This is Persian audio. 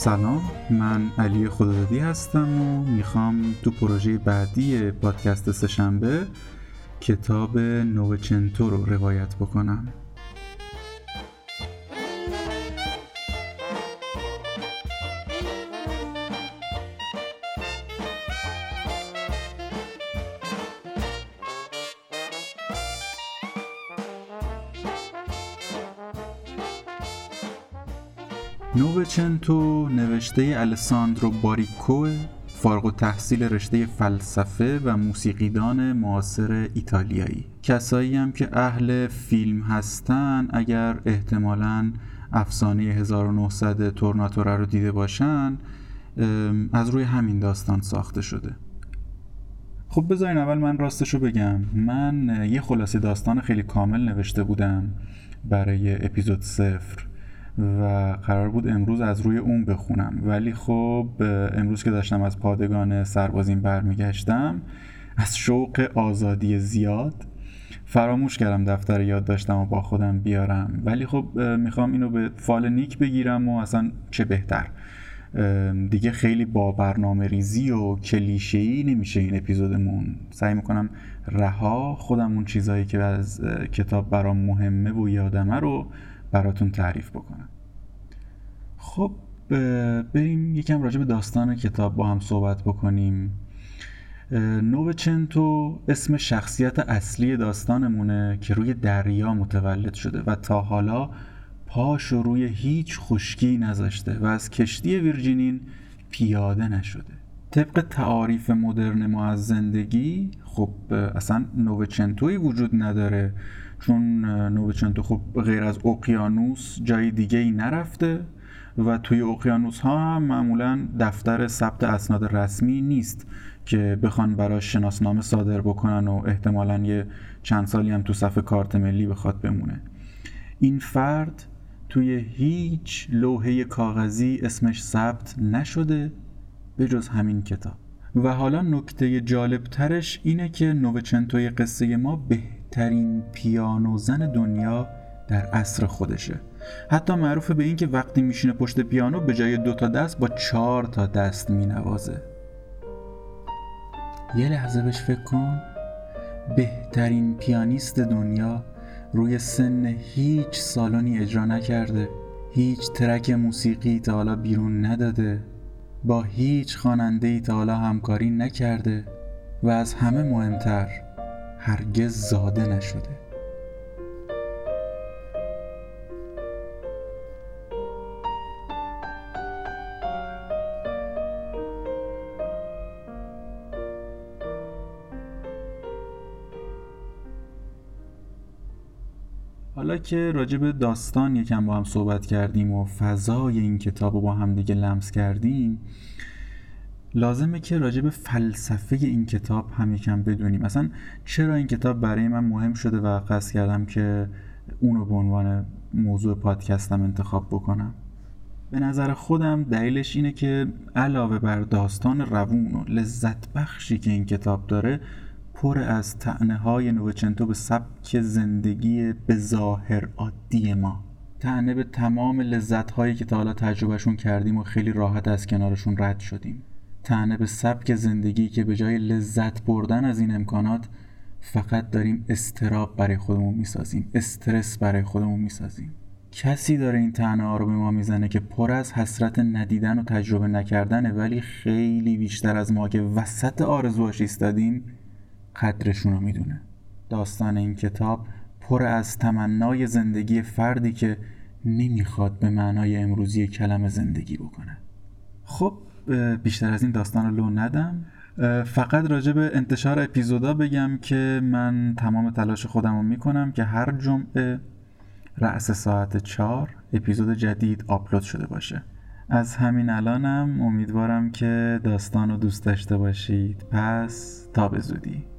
سلام، من علی خدادی هستم و میخوام تو پروژه بعدی پادکست سه شنبه کتاب نووچنتو رو روایت بکنم. نووچنتو نوشته الیساندرو باریکو، فارغ التحصیل رشته فلسفه و موسیقیدان معاصر ایتالیایی. کسایی هم که اهل فیلم هستن، اگر احتمالاً افسانه 1900 تورناتورا رو دیده باشن، از روی همین داستان ساخته شده. خب بذارین اول من راستشو بگم، من یه خلاصه داستان خیلی کامل نوشته بودم برای اپیزود 0 و قرار بود امروز از روی اون بخونم، ولی خب امروز که داشتم از پادگان سربازیم برمیگشتم، از شوق آزادی زیاد فراموش کردم دفتر یاد داشتم و با خودم بیارم، ولی خب میخوام اینو به فال نیک بگیرم و اصلا چه بهتر، دیگه خیلی با برنامه ریزی و کلیشه‌ای نمیشه این اپیزودمون. سعی میکنم رها خودم اون چیزایی که از کتاب برام مهمه و یادمه رو براتون تعریف بکنم. خب بریم یکم راجع به داستان کتاب با هم صحبت بکنیم. نووچنتو اسم شخصیت اصلی داستانمونه که روی دریا متولد شده و تا حالا پاشو روی هیچ خشکی نذاشته و از کشتی ویرژینین پیاده نشده. طبق تعاریف مدرن ما از زندگی، خب اصلا نووچنتویی وجود نداره، چون نووچنتو خب غیر از اقیانوس جای دیگه ای نرفته و توی اقیانوس ها هم معمولا دفتر ثبت اسناد رسمی نیست که بخوان براش شناسنامه صادر بکنن و احتمالاً یه چند سالی هم تو صف کارت ملی بخواد بمونه. این فرد توی هیچ لوحه کاغذی اسمش ثبت نشده به جز همین کتاب. و حالا نکته جالب ترش اینه که نووچنتوی قصه ما بهترین پیانوزن دنیا در عصر خودشه. حتی معروفه به این که وقتی میشینه پشت پیانو به جای 2 دست با 4 دست مینوازه. یه لحظه بهش فکر کن، بهترین پیانیست دنیا روی سن هیچ سالونی اجرا نکرده، هیچ ترک موسیقی تا حالا بیرون نداده، با هیچ خواننده‌ای تا حالا همکاری نکرده و از همه مهمتر هرگز زاده نشده. حالا که راجع به داستان یکم با هم صحبت کردیم و فضای این کتاب رو با هم دیگه لمس کردیم، لازمه که راجع به فلسفه این کتاب هم یکم بدونیم. اصلا چرا این کتاب برای من مهم شده و قصد کردم که اونو به عنوان موضوع پادکستم انتخاب بکنم. به نظر خودم دلیلش اینه که علاوه بر داستان روون و لذت بخشی که این کتاب داره، پر از طعنه‌های نووچنتو به سبک زندگی به ظاهر عادی ما، طعنه به تمام لذت‌هایی که تا حالا تجربهشون کردیم و خیلی راحت از کنارشون رد شدیم، طعنه به سبک زندگی که به جای لذت بردن از این امکانات فقط داریم استراب برای خودمون میسازیم، استرس برای خودمون میسازیم. کسی داره این طعنه‌ها رو به ما میزنه که پر از حسرت ندیدن و تجربه نکردنه، ولی خیلی بیشتر از ما که وسط آرزوهاش ایستادیم قدرشون رو میدونه. داستان این کتاب پر از تمنای زندگی فردی که نمیخواد به معنای امروزی کلمه زندگی بکنه. خب بیشتر از این داستان رو لو ندم، فقط راجع به انتشار اپیزودا بگم که من تمام تلاش خودم رو میکنم که هر جمعه رأس ساعت 4 اپیزود جدید آپلود شده باشه. از همین الانم امیدوارم که داستان رو دوست داشته باشید. پس تا به زودی.